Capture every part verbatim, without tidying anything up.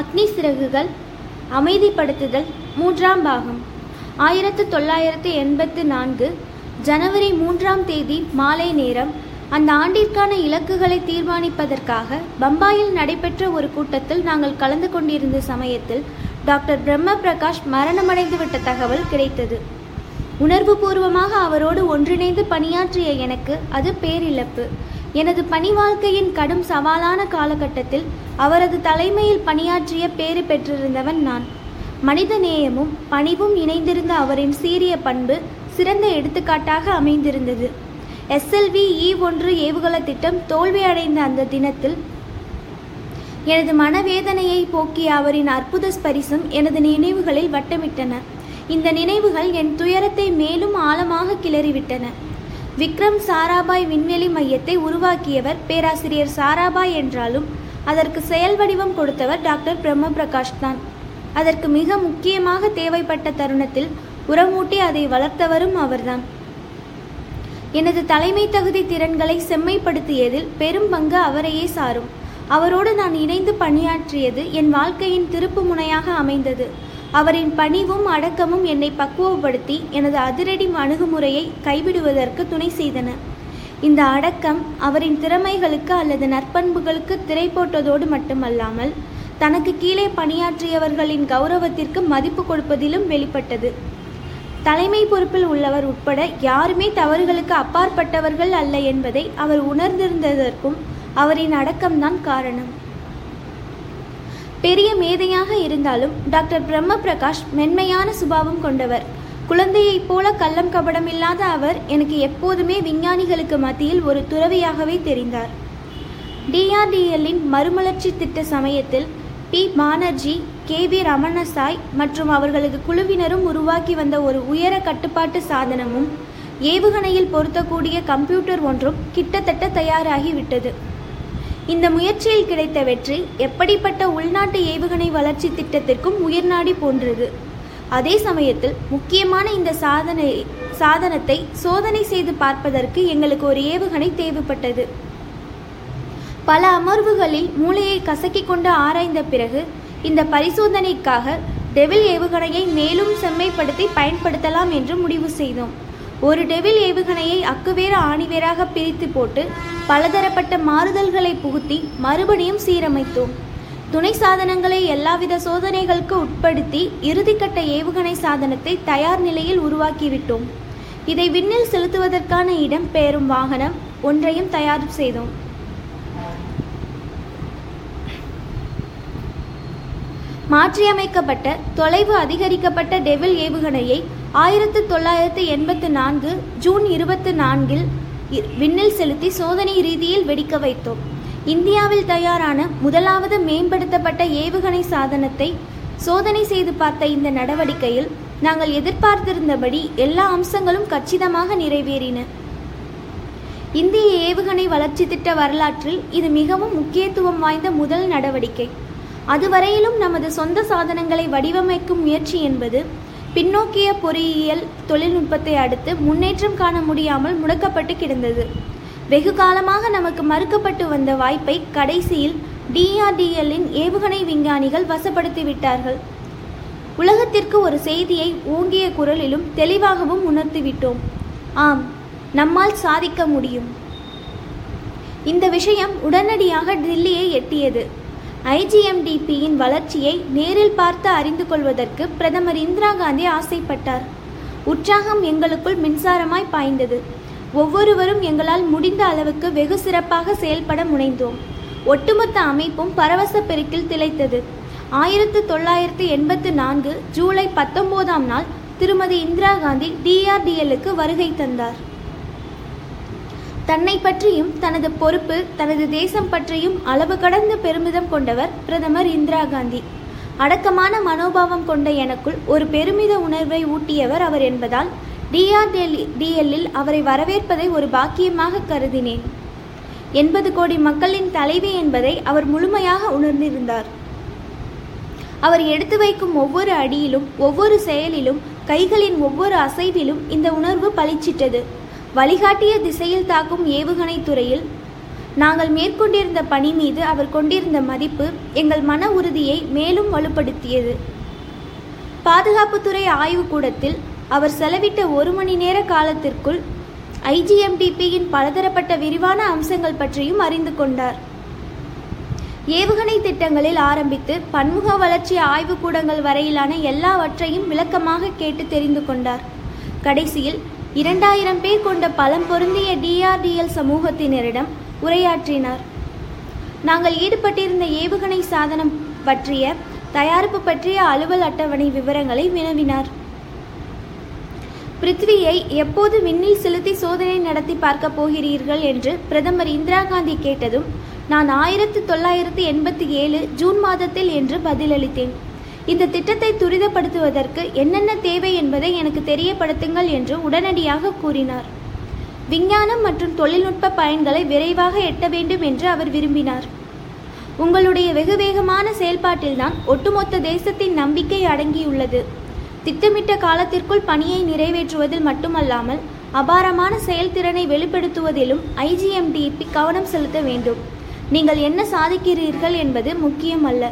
அக்னி சிறகுகள் அமைதிப்படுத்துதல் மூன்றாம் பாகம். ஆயிரத்து தொள்ளாயிரத்து எண்பத்து நான்கு ஜனவரி மூன்றாம் தேதி மாலை நேரம் அந்த ஆண்டிற்கான இலக்குகளை தீர்மானிப்பதற்காக பம்பாயில் நடைபெற்ற ஒரு கூட்டத்தில் நாங்கள் கலந்து கொண்டிருந்த சமயத்தில் டாக்டர் பிரம்ம பிரகாஷ் மரணமடைந்துவிட்ட தகவல் கிடைத்தது. உணர்வு பூர்வமாக அவரோடு ஒன்றிணைந்து பணியாற்றிய எனக்கு அது பேரிழப்பு. எனது பணி வாழ்க்கையின் கடும் சவாலான காலகட்டத்தில் அவரது தலைமையில் பணியாற்றிய பேறு பெற்றிருந்தவன் நான். மனித நேயமும் பணிவும் இணைந்திருந்த அவரின் சீரிய பண்பு சிறந்த எடுத்துக்காட்டாக அமைந்திருந்தது. எஸ்எல்வி இ ஒன்று ஏவுகல திட்டம் தோல்வியடைந்த அந்த தினத்தில் எனது மனவேதனையை போக்கிய அவரின் அற்புத ஸ்பரிசம் எனது நினைவுகளில் வட்டமிட்டன. இந்த நினைவுகள் என் துயரத்தை மேலும் ஆழமாக கிளறிவிட்டன. விக்ரம் சாராபாய் விண்வெளி மையத்தை உருவாக்கியவர் பேராசிரியர் சாராபாய் என்றாலும் அதற்கு செயல் வடிவம் கொடுத்தவர் டாக்டர் பிரம்ம பிரகாஷ் தான். அதற்கு மிக முக்கியமாக தேவைப்பட்ட தருணத்தில் உரமூட்டி அதை வளர்த்தவரும் அவர்தான். எனது தலைமை தகுதி திறன்களை செம்மைப்படுத்தியதில் பெரும் பங்கு அவரையே சாரும். அவரோடு நான் இணைந்து பணியாற்றியது என் வாழ்க்கையின் திருப்பு முனையாக அமைந்தது. அவரின் பணிவும் அடக்கமும் என்னை பக்குவப்படுத்தி எனது அதிரடி அணுகுமுறையை கைவிடுவதற்கு துணை செய்தன. இந்த அடக்கம் அவரின் திறமைகளுக்கு அல்லது நற்பண்புகளுக்கு திரை போட்டதோடு மட்டுமல்லாமல் தனக்கு கீழே பணியாற்றியவர்களின் கௌரவத்திற்கு மதிப்பு கொடுப்பதிலும் வெளிப்பட்டது. தலைமை பொறுப்பில் உள்ளவர் உட்பட யாருமே தவறுகளுக்கு அப்பாற்பட்டவர்கள் அல்ல என்பதை அவர் உணர்ந்திருந்ததற்கும் அவரின் அடக்கம்தான் காரணம். பெரிய மேதையாக இருந்தாலும் டாக்டர் பிரம்ம பிரகாஷ் மென்மையான சுபாவம் கொண்டவர். குழந்தையைப் போல கள்ளம் கபடமில்லாத அவர் எனக்கு எப்போதுமே விஞ்ஞானிகளுக்கு மத்தியில் ஒரு துறவியாகவே தெரிந்தார். டிஆர்டிஎல்லின் மறுமலர்ச்சி திட்ட சமயத்தில் B Manarji, K V Ramanasai மற்றும் அவர்களது குழுவினரும் உருவாக்கி வந்த ஒரு உயர கட்டுப்பாட்டு சாதனமும் ஏவுகணையில் பொருத்தக்கூடிய கம்ப்யூட்டர் ஒன்றும் கிட்டத்தட்ட தயாராகிவிட்டது. இந்த முயற்சியில் கிடைத்த வெற்றி எப்படிப்பட்ட உள்நாட்டு ஏவுகணை வளர்ச்சி திட்டத்திற்கும் உயிர்நாடி போன்றது. அதே சமயத்தில் முக்கியமான இந்த சாதனை சாதனத்தை சோதனை செய்து பார்ப்பதற்கு எங்களுக்கு ஒரு ஏவுகணை தேவைப்பட்டது. பல அமர்வுகளில் மூளையை கசக்கி கொண்டு ஆராய்ந்த பிறகு இந்த பரிசோதனைக்காக டெவில் ஏவுகணையை மேலும் செம்மைப்படுத்தி பயன்படுத்தலாம் என்று முடிவு செய்தோம். ஒரு டெவில் ஏவுகணையை அக்குவேறு ஆணிவேராக பிரித்து போட்டு பலதரப்பட்ட மாறுதல்களை புகுத்தி மறுபடியும் சீரமைத்தோம். துணை சாதனங்களை எல்லாவித சோதனைகளுக்கு உட்படுத்தி இறுதிக்கட்ட ஏவுகணை சாதனத்தை தயார் நிலையில் உருவாக்கிவிட்டோம். இதை விண்ணில் செலுத்துவதற்கான இடம் பெயரும் வாகனம் ஒன்றையும் தயார் செய்தோம். மாற்றியமைக்கப்பட்ட தொலைவு அதிகரிக்கப்பட்ட டெவில் ஏவுகணையை ஆயிரத்து தொள்ளாயிரத்து எண்பத்து நான்கு ஜூன் இருபத்தி நான்கில் விண்ணில் செலுத்தி சோதனை ரீதியில் வெடிக்க வைத்தோம். இந்தியாவில் தயாரான முதலாவது மேம்படுத்தப்பட்ட ஏவுகணை சாதனத்தை சோதனை செய்து பார்த்த இந்த நடவடிக்கையில் நாங்கள் எதிர்பார்த்திருந்தபடி எல்லா அம்சங்களும் கச்சிதமாக நிறைவேறின. இந்திய ஏவுகணை வளர்ச்சி திட்ட வரலாற்றில் இது மிகவும் முக்கியத்துவம் வாய்ந்த முதல் நடவடிக்கை. அதுவரையிலும் நமது சொந்த சாதனங்களை வடிவமைக்கும் முயற்சி என்பது பின்னோக்கிய பொறியியல் தொழில்நுட்பத்தை அடுத்து முன்னேற்றம் காண முடியாமல் முடக்கப்பட்டு கிடந்தது. வெகு காலமாக நமக்கு மறுக்கப்பட்டு வந்த வாய்ப்பை கடைசியில் டிஆர்டிஎல்லின் ஏவுகணை விஞ்ஞானிகள் வசப்படுத்திவிட்டார்கள். உலகத்திற்கு ஒரு செய்தியை ஓங்கிய குரலிலும் தெளிவாகவும் உணர்த்திவிட்டோம். ஆம், நம்மால் சாதிக்க முடியும். இந்த விஷயம் உடனடியாக டெல்லியை எட்டியது. ஐஜிஎம்டிபியின் வளர்ச்சியை நேரில் பார்த்து அறிந்து கொள்வதற்கு பிரதமர் இந்திரா காந்தி ஆசைப்பட்டார். உற்சாகம் எங்களுக்குள் மின்சாரமாய் பாய்ந்தது. ஒவ்வொருவரும் எங்களால் முடிந்த அளவுக்கு வெகு சிறப்பாக செயல்பட முனைந்தோம். ஒட்டுமொத்த அமைப்பும் பரவச பெருக்கில் திளைத்தது. ஆயிரத்து தொள்ளாயிரத்து எண்பத்து நான்கு ஜூலை பத்தொன்பதாம் நாள் திருமதி இந்திரா காந்தி டிஆர்டிஎல்லுக்கு வருகை தந்தார். தன்னை பற்றியும் தனது பொறுப்பு தனது தேசம் பற்றியும் அளவு கடந்த பெருமிதம் கொண்டவர் பிரதமர் இந்திரா காந்தி. அடக்கமான மனோபாவம் கொண்ட எனக்குள் ஒரு பெருமித உணர்வை ஊட்டியவர் அவர் என்பதால் டிஆர்டிஎல்லில் அவரை வரவேற்பதை ஒரு பாக்கியமாக கருதினேன். எண்பது கோடி மக்களின் தலைவி என்பதை அவர் முழுமையாக உணர்ந்திருந்தார். அவர் எடுத்து வைக்கும் ஒவ்வொரு அடியிலும், ஒவ்வொரு செயலிலும், கைகளின் ஒவ்வொரு அசைவிலும் இந்த உணர்வு பளிச்சிட்டது. வழிகாட்டிய திசையில் தாக்கும் ஏவுகணை துறையில் நாங்கள் மேற்கொண்டிருந்த பணி மீது அவர் கொண்டிருந்த மதிப்பு எங்கள் மன உறுதியை மேலும் வலுப்படுத்தியது. பாதுகாப்புத்துறை ஆய்வுக்கூடத்தில் அவர் செலவிட்ட ஒரு மணி நேர காலத்திற்குள் ஐஜிஎம்டிபியின் பலதரப்பட்ட விரிவான அம்சங்கள் பற்றியும் அறிந்து கொண்டார். ஏவுகணை திட்டங்களில் ஆரம்பித்து பன்முக வளர்ச்சி ஆய்வுக்கூடங்கள் வரையிலான எல்லாவற்றையும் விளக்கமாக கேட்டு தெரிந்து கொண்டார். கடைசியில் இரண்டாயிரம் பேர் கொண்ட பலம் பொருந்திய டிஆர்டிஎல் சமூகத்தினரிடம் உரையாற்றினார். நாங்கள் ஈடுபட்டிருந்த ஏவுகணை சாதனம் பற்றிய தயாரிப்பு பற்றிய அலுவல் அட்டவணை விவரங்களை வினவினார். பிருத்வியை எப்போது விண்ணில் செலுத்தி சோதனை நடத்தி பார்க்கப் போகிறீர்கள் என்று பிரதமர் இந்திரா காந்தி கேட்டதும் நான் ஆயிரத்து தொள்ளாயிரத்து எண்பத்தி ஏழு ஜூன் மாதத்தில் என்று பதிலளித்தேன். இந்த திட்டத்தை துரிதப்படுத்துவதற்கு என்னென்ன தேவை என்பதை எனக்கு தெரியப்படுத்துங்கள் என்று உடனடியாக கூறினார். விஞ்ஞானம் மற்றும் தொழில்நுட்ப பயன்களை விரைவாக எட்ட வேண்டும் என்று அவர் விரும்பினார். உங்களுடைய வெகு வேகமான செயல்பாட்டில்தான் ஒட்டுமொத்த தேசத்தின் நம்பிக்கை அடங்கியுள்ளது. திட்டமிட்ட காலத்திற்குள் பணியை நிறைவேற்றுவதில் மட்டுமல்லாமல் அபாரமான செயல்திறனை வெளிப்படுத்துவதிலும் ஐஜிஎம்டிபி கவனம் செலுத்த வேண்டும். நீங்கள் என்ன சாதிக்கிறீர்கள் என்பது முக்கியம் அல்ல,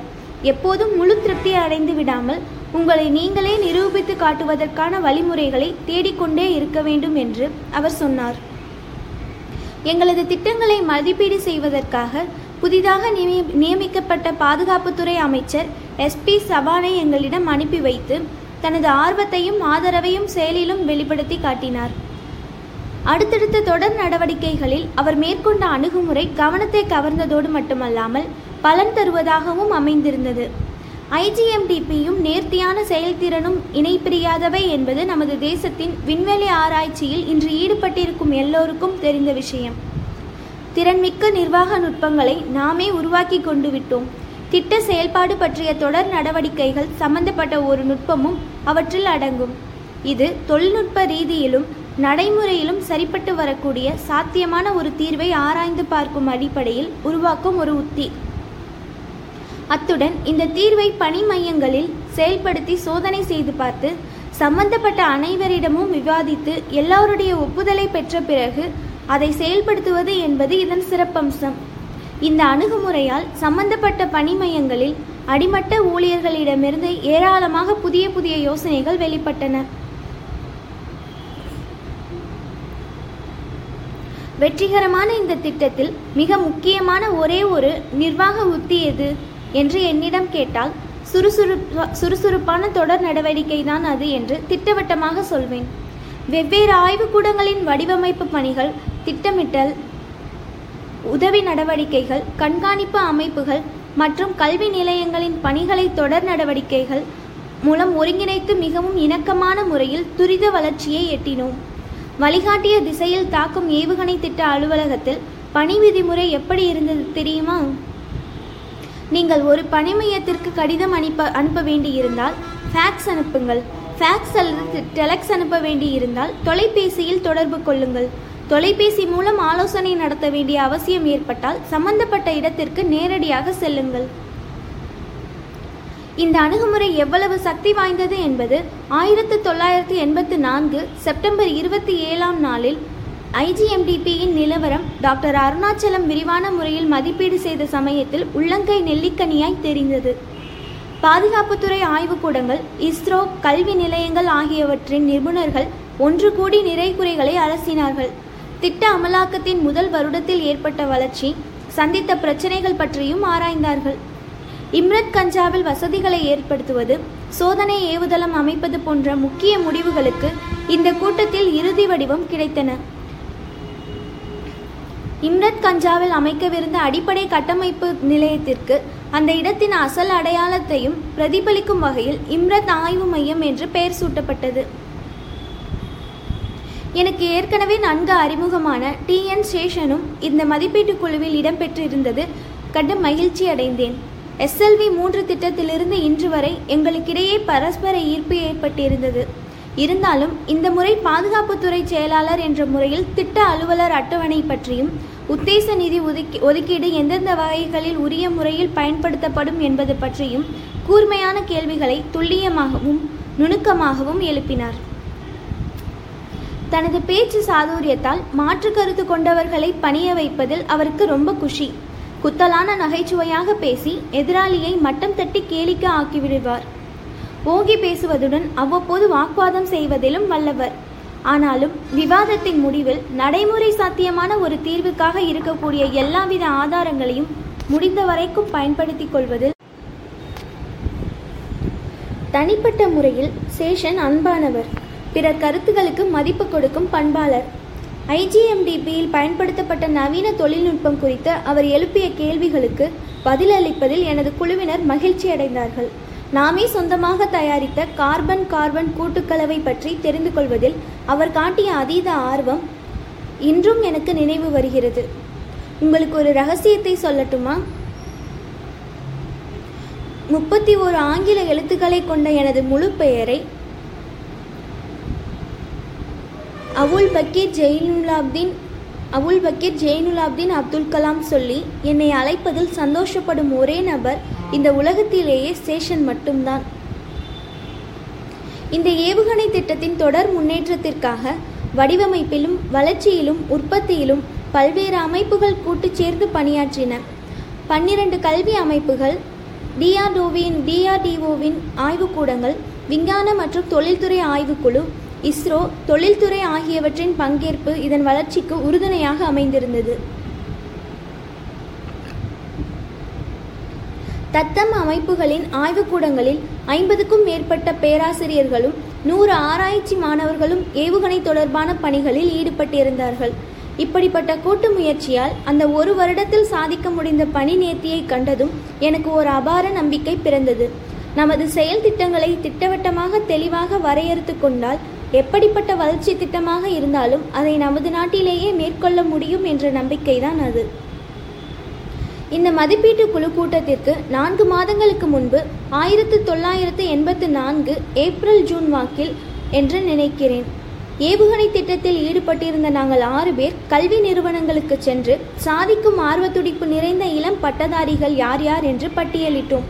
எப்போதும் முழு திருப்தி அடைந்து விடாமல் உங்களை நீங்களே நிரூபித்து காட்டுவதற்கான வழிமுறைகளை தேடிக்கொண்டே இருக்க வேண்டும் என்று அவர் சொன்னார். எங்களது திட்டங்களை மதிப்பீடு செய்வதற்காக புதிதாக நியமிக்கப்பட்ட பாதுகாப்புத்துறை அமைச்சர் எஸ்பி சவானை எங்களிடம் அனுப்பி வைத்து தனது ஆர்வத்தையும் ஆதரவையும் செயலிலும் வெளிப்படுத்தி காட்டினார். அடுத்தடுத்த தொடர் நடவடிக்கைகளில் அவர் மேற்கொண்ட அணுகுமுறை கவனத்தை கவர்ந்ததோடு மட்டுமல்லாமல் பலன் தருவதாகவும் அமைந்திருந்தது. ஐஜிஎம்டிபியும் நேர்த்தியான செயல்திறனும் இணைப்பிரியாதவை என்பது நமது தேசத்தின் விண்வெளி ஆராய்ச்சியில் இன்று ஈடுபட்டிருக்கும் எல்லோருக்கும் தெரிந்த விஷயம். திறன்மிக்க நிர்வாக நுட்பங்களை நாமே உருவாக்கி கொண்டு விட்டோம். திட்ட செயல்பாடு பற்றிய தொடர் நடவடிக்கைகள் சம்பந்தப்பட்ட ஒரு நுட்பமும் அவற்றில் அடங்கும். இது தொழில்நுட்ப ரீதியிலும் நடைமுறையிலும் சரிப்பட்டு வரக்கூடிய சாத்தியமான ஒரு தீர்வை ஆராய்ந்து பார்க்கும் அடிப்படையில் உருவாக்கும் ஒரு உத்தி. அத்துடன் இந்த தீர்வை பணி மையங்களில் செயல்படுத்தி சோதனை செய்து பார்த்து சம்பந்தப்பட்ட அனைவரிடமும் விவாதித்து எல்லோருடைய ஒப்புதலை பெற்ற பிறகு அதை செயல்படுத்துவது என்பது இதன் சிறப்பம்சம். இந்த அணுகுமுறையால் சம்பந்தப்பட்ட பணி மையங்களில் அடிமட்ட ஊழியர்களிடமிருந்து ஏராளமாக புதிய புதிய யோசனைகள் வெளிப்பட்டன. வெற்றிகரமான இந்த திட்டத்தில் மிக முக்கியமான ஒரே ஒரு நிர்வாக உத்தி எது என்று என்னிடம் கேட்டால் சுறுசுறு சுறுசுறுப்பான தொடர் நடவடிக்கை தான் அது என்று திட்டவட்டமாக சொல்வேன். வெவ்வேறு ஆய்வுக்கூடங்களின் வடிவமைப்பு பணிகள், திட்டமிட்டல், உதவி நடவடிக்கைகள், கண்காணிப்பு அமைப்புகள் மற்றும் கல்வி நிலையங்களின் பணிகளை தொடர் நடவடிக்கைகள் மூலம் ஒருங்கிணைத்து மிகவும் இணக்கமான முறையில் துரித வளர்ச்சியை எட்டினோம். வழிகாட்டிய திசையில் தாக்கும் ஏவுகணை திட்ட அலுவலகத்தில் பணி விதிமுறை எப்படி இருந்தது தெரியுமா? நீங்கள் ஒரு பணி மையத்திற்கு கடிதம் அனுப்ப அனுப்ப வேண்டியிருந்தால் ஃபேக்ஸ் அனுப்புங்கள். ஃபேக்ஸ் அல்லது டெலக்ஸ் அனுப்ப வேண்டியிருந்தால் தொலைபேசியில் தொடர்பு கொள்ளுங்கள். தொலைபேசி மூலம் ஆலோசனை நடத்த வேண்டிய அவசியம் ஏற்பட்டால் சம்பந்தப்பட்ட இடத்திற்கு நேரடியாக செல்லுங்கள். இந்த அணுகுமுறை எவ்வளவு சக்தி வாய்ந்தது என்பது ஆயிரத்து தொள்ளாயிரத்து எண்பத்து நான்கு செப்டம்பர் இருபத்தி ஏழாம் நாளில் ஐஜிஎம்டிபியின் நிலவரம் டாக்டர் அருணாச்சலம் விரிவான முறையில் மதிப்பீடு செய்த சமயத்தில் உள்ளங்கை நெல்லிக்கனியாய் தெரிந்தது. பாதுகாப்புத்துறை ஆய்வுக்கூடங்கள், இஸ்ரோ, கல்வி நிலையங்கள் ஆகியவற்றின் நிபுணர்கள் ஒன்று கூடி நிறை குறைகளை அலசினார்கள். திட்ட அமலாக்கத்தின் முதல் வருடத்தில் ஏற்பட்ட வளர்ச்சி, சந்தித்த பிரச்சனைகள் பற்றியும் ஆராய்ந்தார்கள். இம்ரத் கஞ்சாவில் வசதிகளை ஏற்படுத்துவது, சோதனை ஏவுதளம் அமைப்பது போன்ற முக்கிய முடிவுகளுக்கு இந்த கூட்டத்தில் இறுதி வடிவம் கிடைத்தன. இம்ரத் கஞ்சாவில் அமைக்கவிருந்த அடிப்படை கட்டமைப்பு நிலையத்திற்கு அந்த இடத்தின் அசல் அடையாளத்தையும் பிரதிபலிக்கும் வகையில் இம்ரத் ஆய்வு மையம் என்று பெயர் சூட்டப்பட்டது. எனக்கு ஏற்கனவே நன்கு அறிமுகமான டி என் ஸ்டேஷனும் இந்த மதிப்பீட்டு குழுவில் இடம்பெற்றிருந்தது கண்டு மகிழ்ச்சி அடைந்தேன். எஸ்எல்வி மூன்று திட்டத்திலிருந்து இன்று வரை எங்களுக்கிடையே பரஸ்பர ஈர்ப்பு ஏற்பட்டிருந்தது. இருந்தாலும் இந்த முறை பாதுகாப்புத்துறை செயலாளர் என்ற முறையில் திட்ட அலுவலர் அட்டவணை பற்றியும் உத்தேச நிதி ஒதுக்கி ஒதுக்கீடு எந்தெந்த வகைகளில் உரிய முறையில் பயன்படுத்தப்படும் என்பது பற்றியும் கூர்மையான கேள்விகளை துல்லியமாகவும் நுணுக்கமாகவும் எழுப்பினார். தனது பேச்சு சாதுரியத்தால் மாற்று கருத்து கொண்டவர்களை பணிய வைப்பதில் அவருக்கு ரொம்ப குஷி. குத்தலான நகைச்சுவையாக பேசி எதிராளியை மட்டம் தட்டி கேலிக்க ஆக்கிவிடுவார். ஓங்கி பேசுவதுடன் அவ்வப்போது வாக்குவாதம் செய்வதிலும் வல்லவர். ஆனாலும் விவாதத்தின் முடிவில் நடைமுறை சாத்தியமான ஒரு தீர்வுக்காக இருக்கக்கூடிய எல்லாவித ஆதாரங்களையும் முடிந்தவரைக்கும் பயன்படுத்தி கொள்வதில் தனிப்பட்ட முறையில் சேஷன் அன்பானவர். பிற கருத்துக்களுக்கு மதிப்பு கொடுக்கும் பண்பாளர். ஐஜிஎம்டிபியில் பயன்படுத்தப்பட்ட நவீன தொழில்நுட்பம் குறித்து அவர் எழுப்பிய கேள்விகளுக்கு பதிலளிப்பதில் எனது குழுவினர் மகிழ்ச்சி அடைந்தார்கள். நாமே சொந்தமாக தயாரித்த கார்பன் கார்பன் கூட்டுக்கலவை பற்றி தெரிந்து கொள்வதில் அவர் காட்டிய அதீத ஆர்வம் இன்றும் எனக்கு நினைவு வருகிறது. உங்களுக்கு ஒரு ரகசியத்தை சொல்லட்டுமா? முப்பத்தி ஓரு ஆங்கில எழுத்துக்களை கொண்ட எனது முழு பெயரை அவுல் பக்கீர் ஜெயினுலாப்தீன் அவுல் பக்கீர் ஜெயினுலாப்தீன் அப்துல் கலாம் சொல்லி என்னை அழைப்பதில் சந்தோஷப்படும் ஒரே நபர் இந்த உலகத்திலேயே ஸ்டேஷன் மட்டும்தான். இந்த ஏவுகணை திட்டத்தின் தொடர் முன்னேற்றத்திற்காக வடிவமைப்பிலும் வளர்ச்சியிலும் உற்பத்தியிலும் பல்வேறு அமைப்புகள் கூட்டு சேர்ந்து பணியாற்றின. பன்னிரண்டு கல்வி அமைப்புகள், டிஆர்டிஓவின் டிஆர்டிஓவின் ஆய்வுக்கூடங்கள், விஞ்ஞான மற்றும் தொழில்துறை ஆய்வுக்குழு, இஸ்ரோ, தொழில்துறை ஆகியவற்றின் பங்கேற்பு இதன் வளர்ச்சிக்கு உறுதுணையாக அமைந்திருந்தது. தத்தம் அமைப்புகளின் ஆய்வுக்கூடங்களில் ஐம்பதுக்கும் மேற்பட்ட பேராசிரியர்களும் நூறு ஆராய்ச்சி மாணவர்களும் ஏவுகணை தொடர்பான பணிகளில் ஈடுபட்டிருந்தார்கள். இப்படிப்பட்ட கூட்டு முயற்சியால் அந்த ஒரு வருடத்தில் சாதிக்க முடிந்த பணி நேர்த்தியை கண்டதும் எனக்கு ஒரு அபார நம்பிக்கை பிறந்தது. நமது செயல் திட்டங்களை திட்டவட்டமாக தெளிவாக வரையறுத்து கொண்டால் எப்படிப்பட்ட வளர்ச்சி திட்டமாக இருந்தாலும் அதை நமது நாட்டிலேயே மேற்கொள்ள முடியும் என்ற நம்பிக்கைதான் அது. இந்த மதிப்பீட்டு குழு கூட்டத்திற்கு நான்கு மாதங்களுக்கு முன்பு ஆயிரத்து தொள்ளாயிரத்து எண்பத்து நான்கு ஏப்ரல் ஜூன் வாக்கில் என்று நினைக்கிறேன் ஏவுகணை திட்டத்தில் ஈடுபட்டிருந்த நாங்கள் ஆறு பேர் கல்வி நிறுவனங்களுக்கு சென்று சாதிக்கும் ஆர்வத்துடிப்பு நிறைந்த இளம் பட்டதாரிகள் யார் யார் என்று பட்டியலிட்டோம்.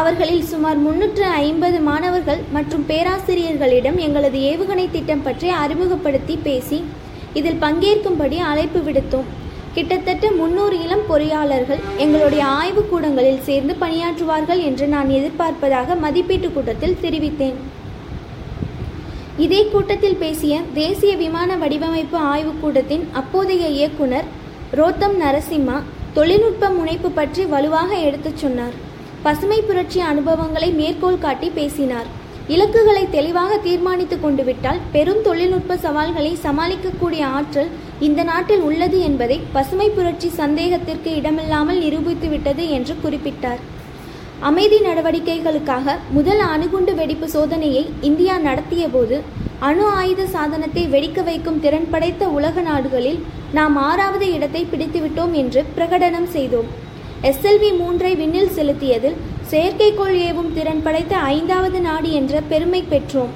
அவர்களில் சுமார் முன்னூற்று ஐம்பது மாணவர்கள் மற்றும் பேராசிரியர்களிடம் எங்களது ஏவுகணை திட்டம் பற்றி அறிமுகப்படுத்தி பேசி இதில் பங்கேற்கும்படி அழைப்பு விடுத்தோம். கிட்டத்தட்ட முன்னூறு இளம் பொறியாளர்கள் எங்களுடைய ஆய்வுக்கூடங்களில் சேர்ந்து பணியாற்றுவார்கள் என்று நான் எதிர்பார்ப்பதாக மதிப்பீட்டு கூட்டத்தில் தெரிவித்தேன். இதே கூட்டத்தில் பேசிய தேசிய விமான வடிவமைப்பு ஆய்வுக்கூடத்தின் அப்போதைய இயக்குனர் ரொத்தம் நரசிம்மா தொழில்நுட்ப முனைப்பு பற்றி வலுவாக எடுத்துச் சொன்னார். பசுமை புரட்சி அனுபவங்களை மேற்கோள் காட்டி பேசினார். இலக்குகளை தெளிவாக தீர்மானித்து கொண்டு விட்டால் பெரும் தொழில்நுட்ப சவால்களை சமாளிக்கக்கூடிய ஆற்றல் இந்த நாட்டில் உள்ளது என்பதை பசுமை புரட்சி சந்தேகத்திற்கு இடமில்லாமல் நிரூபித்துவிட்டது என்று குறிப்பிட்டார். அமைதி நடவடிக்கைகளுக்காக முதல் அணுகுண்டு வெடிப்பு சோதனையை இந்தியா நடத்திய போது அணு ஆயுத சாதனத்தை வெடிக்க வைக்கும் திறன் படைத்த உலக நாடுகளில் நாம் ஆறாவது இடத்தை பிடித்துவிட்டோம் என்று பிரகடனம் செய்தோம். எஸ்எல்வி மூன்றை விண்ணில் செலுத்தியதில் செயற்கைக்கோள் ஏவும் திறன் படைத்த ஐந்தாவது நாடு என்ற பெருமை பெற்றோம்.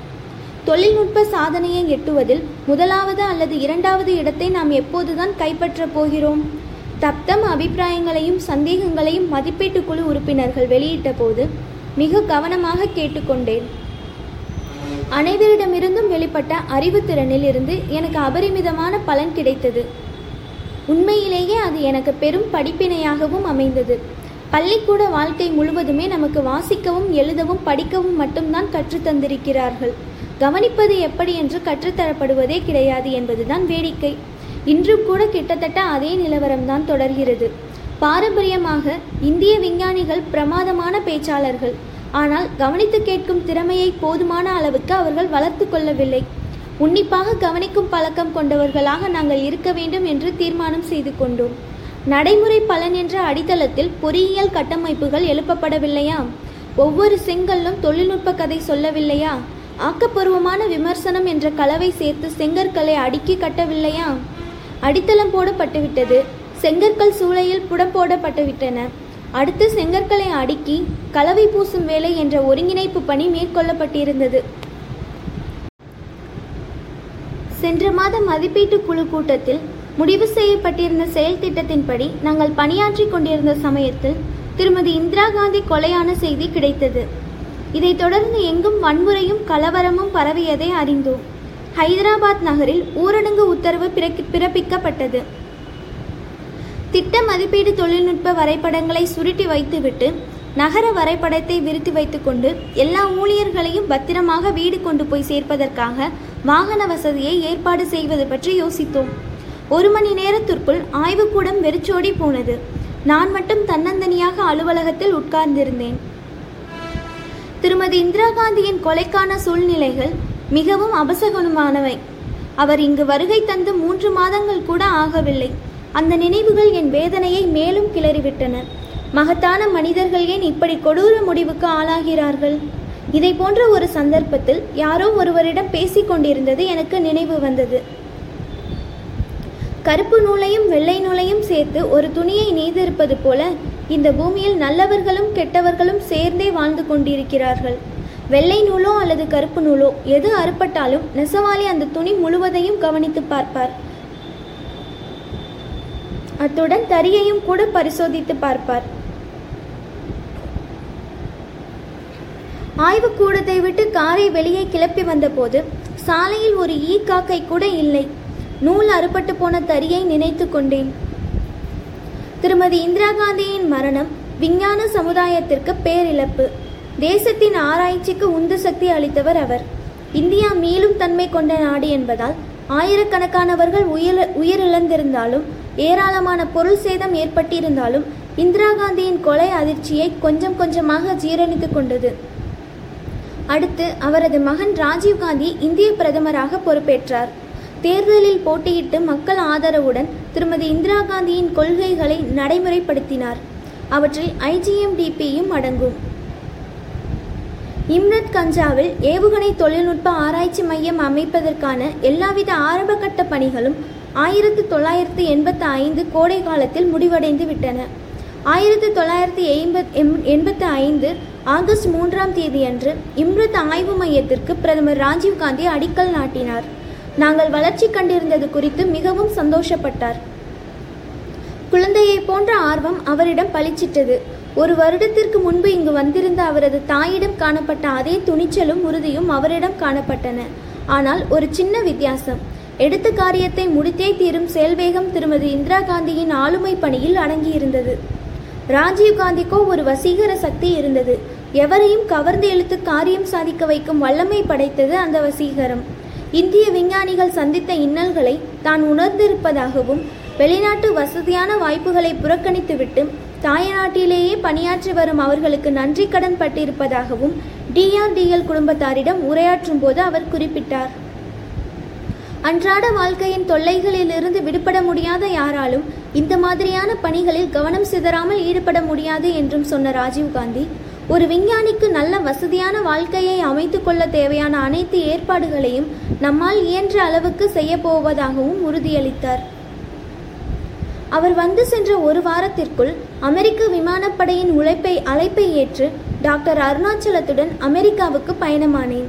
தொழில்நுட்ப சாதனையை எட்டுவதில் முதலாவது அல்லது இரண்டாவது இடத்தை நாம் எப்போதுதான் கைப்பற்றப் போகிறோம்? தத்தம் அபிப்பிராயங்களையும் சந்தேகங்களையும் மதிப்பீட்டு குழு உறுப்பினர்கள் வெளியிட்ட போது மிக கவனமாக கேட்டுக்கொண்டேன். அனைவரிடமிருந்தும் வெளிப்பட்ட அறிவுத்திறனில் இருந்து எனக்கு அபரிமிதமான பலன் கிடைத்தது. உண்மையிலேயே அது எனக்கு பெரும் படிப்பினையாகவும் அமைந்தது. பள்ளிக்கூட வாழ்க்கை முழுவதுமே நமக்கு வாசிக்கவும் எழுதவும் படிக்கவும் மட்டும்தான் கற்றுத்தந்திருக்கிறார்கள். கவனிப்பது எப்படி என்று கற்றுத்தரப்படுவதே கிடையாது என்பதுதான் வேடிக்கை. இன்றும் கூட கிட்டத்தட்ட அதே நிலவரம்தான் தொடர்கிறது. பாரம்பரியமாக இந்திய விஞ்ஞானிகள் பிரமாதமான பேச்சாளர்கள். ஆனால் கவனித்து கேட்கும் திறமையை போதுமான அளவுக்கு அவர்கள் வளர்த்து கொள்ளவில்லை. உன்னிப்பாக கவனிக்கும் பழக்கம் கொண்டவர்களாக நாங்கள் இருக்க வேண்டும் என்று தீர்மானம் செய்து கொண்டோம். நடைமுறை பலன் என்ற அடித்தளத்தில் பொறியியல் கட்டமைப்புகள் எழுப்பப்படவில்லையா? ஒவ்வொரு செங்கல்லும் தொழில்நுட்ப கதை சொல்லவில்லையா? ஆக்கப்பூர்வமான விமர்சனம் என்ற கலவை சேர்த்து செங்கற்களை அடுக்கி கட்டவில்லையா? அடித்தளம் போடப்பட்டுவிட்டது. செங்கற்கள் சூளையில் புடம் போடப்பட்டுவிட்டன. அடுத்து செங்கற்களை அடுக்கி கலவை பூசும் வேலை என்ற ஒருங்கிணைப்பு பணி மேற்கொள்ளப்பட்டிருந்தது. சென்ற மாத மதிப்பீட்டு குழு கூட்டத்தில் முடிவு செய்யப்பட்டிருந்த செயல் திட்டத்தின்படி நாங்கள் பணியாற்றி கொண்டிருந்த சமயத்தில் திருமதி இந்திரா காந்தி கொலையான செய்தி கிடைத்தது. இதைத் தொடர்ந்து எங்கும் வன்முறையும் கலவரமும் பரவியதை அறிந்தோம். ஹைதராபாத் நகரில் ஊரடங்கு உத்தரவு பிறப்பிக்கப்பட்டது. திட்ட மதிப்பீடு தொழில்நுட்ப வரைபடங்களை சுருட்டி வைத்துவிட்டு நகர வரைபடத்தை விரித்து வைத்துக்கொண்டு எல்லா ஊழியர்களையும் பத்திரமாக வீடு கொண்டு போய் சேர்ப்பதற்காக வாகன வசதியை ஏற்பாடு செய்வது பற்றி யோசித்தோம். ஒரு மணி நேரத்திற்குள் ஆய்வுக்கூடம் வெறிச்சோடி போனது. நான் மட்டும் தன்னந்தனியாக அலுவலகத்தில் உட்கார்ந்திருந்தேன். திருமதி இந்திரா காந்தியின் கொலைக்கான சூழ்நிலைகள் மிகவும் அபசகுனமானவை. அவர் இங்கு வருகை தந்து மூன்று மாதங்கள் கூட ஆகவில்லை. அந்த நினைவுகள் என் வேதனையை மேலும் கிளறிவிட்டன. மகத்தான மனிதர்கள் ஏன் இப்படி கொடூர முடிவுக்கு ஆளாகிறார்கள்? இதை போன்ற ஒரு சந்தர்ப்பத்தில் யாரோ ஒருவரிடம் பேசிக் கொண்டிருந்தது எனக்கு நினைவு வந்தது. கருப்பு நூலையும் வெள்ளை நூலையும் சேர்த்து ஒரு துணியை நெய்திருப்பது போல இந்த பூமியில் நல்லவர்களும் கெட்டவர்களும் சேர்ந்தே வாழ்ந்து கொண்டிருக்கிறார்கள். வெள்ளை நூலோ அல்லது கருப்பு நூலோ எது அறுபட்டாலும் நெசவாளி அந்த துணி முழுவதையும் கவனித்து பார்ப்பார். அத்துடன் தறியையும் கூட பரிசோதித்து பார்ப்பார். ஆய்வு கூடத்தை விட்டு காரை வெளியே கிளப்பி வந்தபோது சாலையில் ஒரு ஈ காக்கை கூட இல்லை. நூல் அறுபட்டு போன தறியை நினைத்து கொண்டேன். திருமதி இந்திரா காந்தியின் மரணம் விஞ்ஞான சமுதாயத்திற்கு பேரிழப்பு. தேசத்தின் ஆராய்ச்சிக்கு உந்து சக்தி அளித்தவர் அவர். இந்தியா மீளும் தன்மை கொண்ட நாடு என்பதால் ஆயிரக்கணக்கானவர்கள் உயிர் உயிரிழந்திருந்தாலும் ஏராளமான பொருள் சேதம் ஏற்பட்டிருந்தாலும் இந்திரா காந்தியின் கொலை அதிர்ச்சியை கொஞ்சம் கொஞ்சமாக ஜீரணித்து கொண்டது. அடுத்து அவரது மகன் ராஜீவ்காந்தி இந்திய பிரதமராக பொறுப்பேற்றார். தேர்தலில் போட்டியிட்டு மக்கள் ஆதரவுடன் திருமதி இந்திரா காந்தியின் கொள்கைகளை நடைமுறைப்படுத்தினார். அவற்றில் ஐஜிஎம்டிபியும் அடங்கும். இம்ரத் கஞ்சாவில் ஏவுகணை தொழில்நுட்ப ஆராய்ச்சி மையம் அமைப்பதற்கான எல்லாவித ஆரம்பகட்ட பணிகளும் ஆயிரத்து தொள்ளாயிரத்து எண்பத்தி ஐந்து கோடை காலத்தில் முடிவடைந்து விட்டன. ஆயிரத்து தொள்ளாயிரத்து எண்பத் எண்பத்தி ஐந்து ஆகஸ்ட் மூன்றாம் தேதியன்று இம்ரத் ஆய்வு மையத்திற்கு பிரதமர் ராஜீவ்காந்தி அடிக்கல் நாட்டினார். நாங்கள் வளர்ச்சி கண்டிருந்தது குறித்து மிகவும் சந்தோஷப்பட்டார். குழந்தையை போன்ற ஆர்வம் அவரிடம் பளிச்சிட்டது. ஒரு வருடத்திற்கு முன்பு இங்கு வந்திருந்த அவரது தாயிடம் காணப்பட்ட அதே துணிச்சலும் உறுதியும் அவரிடம் காணப்பட்டன. ஆனால் ஒரு சின்ன வித்தியாசம். எடுத்த காரியத்தை முடித்தே தீரும் செயல்வேகம் திருமதி இந்திரா காந்தியின் ஆளுமை பணியில் அடங்கியிருந்தது. ராஜீவ்காந்திக்கோ ஒரு வசீகர சக்தி இருந்தது. எவரையும் கவர்ந்து இழுத்து காரியம் சாதிக்க வைக்கும் வல்லமை படைத்தது அந்த வசீகரம். இந்திய விஞ்ஞானிகள் சந்தித்த இன்னல்களை தான் உணர்ந்திருப்பதாகவும் வெளிநாட்டு வசதியான வாய்ப்புகளை புறக்கணித்துவிட்டு தாயநாட்டிலேயே பணியாற்றி வரும் அவர்களுக்கு நன்றி கடன் பட்டிருப்பதாகவும் டிஆர்டிஎல் குடும்பத்தாரிடம் உரையாற்றும் போது அவர் குறிப்பிட்டார். அன்றாட வாழ்க்கையின் தொல்லைகளிலிருந்து விடுபட முடியாத யாராலும் இந்த மாதிரியான பணிகளில் கவனம் சிதறாமல் ஈடுபட முடியாது என்றும் சொன்ன ராஜீவ்காந்தி, ஒரு விஞ்ஞானிக்கு நல்ல வசதியான வாழ்க்கையை அமைத்து கொள்ள தேவையான அனைத்து ஏற்பாடுகளையும் நம்மால் இயன்ற அளவுக்கு செய்ய போவதாகவும் உறுதியளித்தார். அவர் வந்து சென்ற ஒரு வாரத்திற்குள் அமெரிக்க விமானப்படையின் உழைப்பை அழைப்பை ஏற்று டாக்டர் அருணாச்சலத்துடன் அமெரிக்காவுக்கு பயணமானேன்.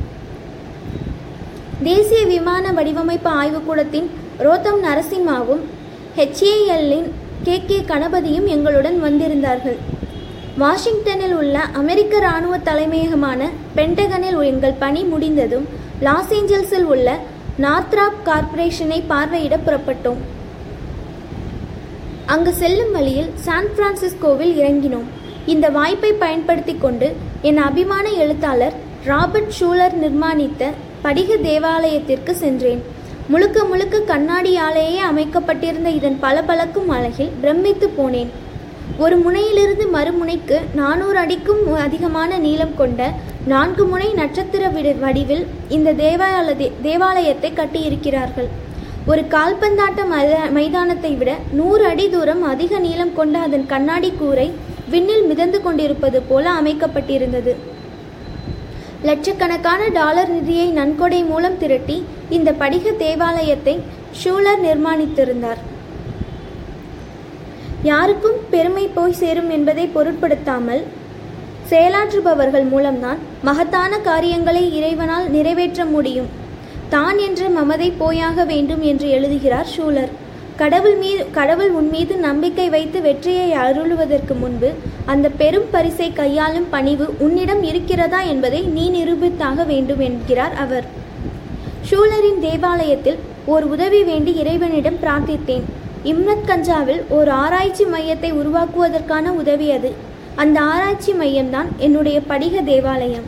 தேசிய விமான வடிவமைப்பு ஆய்வுக்கூடத்தின் ரொத்தம் நரசிம்மாவும் ஹெச்ஏஎல்லின் கே கே கணபதியும் எங்களுடன் வந்திருந்தார்கள். வாஷிங்டனில் உள்ள அமெரிக்க இராணுவ தலைமையகமான பென்டகனில் எங்கள் பணி முடிந்ததும் லாஸ் ஏஞ்சல்ஸில் உள்ள நார்த்ராப் கார்ப்பரேஷனை பார்வையிட புறப்பட்டோம். அங்கு செல்லும் வழியில் சான் பிரான்சிஸ்கோவில் இறங்கினோம். இந்த வாய்ப்பை பயன்படுத்தி கொண்டு என் அபிமான எழுத்தாளர் ராபர்ட் ஷூலர் நிர்மாணித்த படிக தேவாலயத்திற்கு சென்றேன். முழுக்க முழுக்க கண்ணாடியாலேயே அமைக்கப்பட்டிருந்த இதன் பளபளக்கும் அழகில் பிரமித்து போனேன். ஒரு முனையிலிருந்து மறுமுனைக்கு நானூறு அடிக்கும் அதிகமான நீளம் கொண்ட நான்கு முனை நட்சத்திர வடிவில் இந்த தேவாலய தேவாலயத்தை கட்டியிருக்கிறார்கள். ஒரு கால்பந்தாட்ட மைதானத்தை விட நூறு அடி தூரம் அதிக நீளம் கொண்ட அதன் கண்ணாடி கூரை விண்ணில் மிதந்து கொண்டிருப்பது போல அமைக்கப்பட்டிருந்தது. லட்சக்கணக்கான டாலர் நிதியை நன்கொடை மூலம் திரட்டி இந்த படிக தேவாலயத்தை ஷூலர் நிர்மாணித்திருந்தார். யாருக்கும் பெருமை போய் சேரும் என்பதை பொருட்படுத்தாமல் செயலாற்றுபவர்கள் மூலம்தான் மகத்தான காரியங்களை இறைவனால் நிறைவேற்ற முடியும். தான் என்ற மமதை போயாக வேண்டும் என்று எழுதுகிறார் ஷூலர். கடவுள் மீது கடவுள் உன்மீது நம்பிக்கை வைத்து வெற்றியை அருளுவதற்கு முன்பு அந்த பெரும் பரிசை கையாளும் பணிவு உன்னிடம் இருக்கிறதா என்பதை நீ நிரூபித்தாக வேண்டும் என்கிறார் அவர். ஷூலரின் தேவாலயத்தில் ஓர் உதவி வேண்டி இறைவனிடம் பிரார்த்தித்தேன். இம்ரத் கஞ்சாவில் ஒரு ஆராய்ச்சி மையத்தை உருவாக்குவதற்கான உதவி அது. அந்த ஆராய்ச்சி மையம்தான் என்னுடைய படிக தேவாலயம்.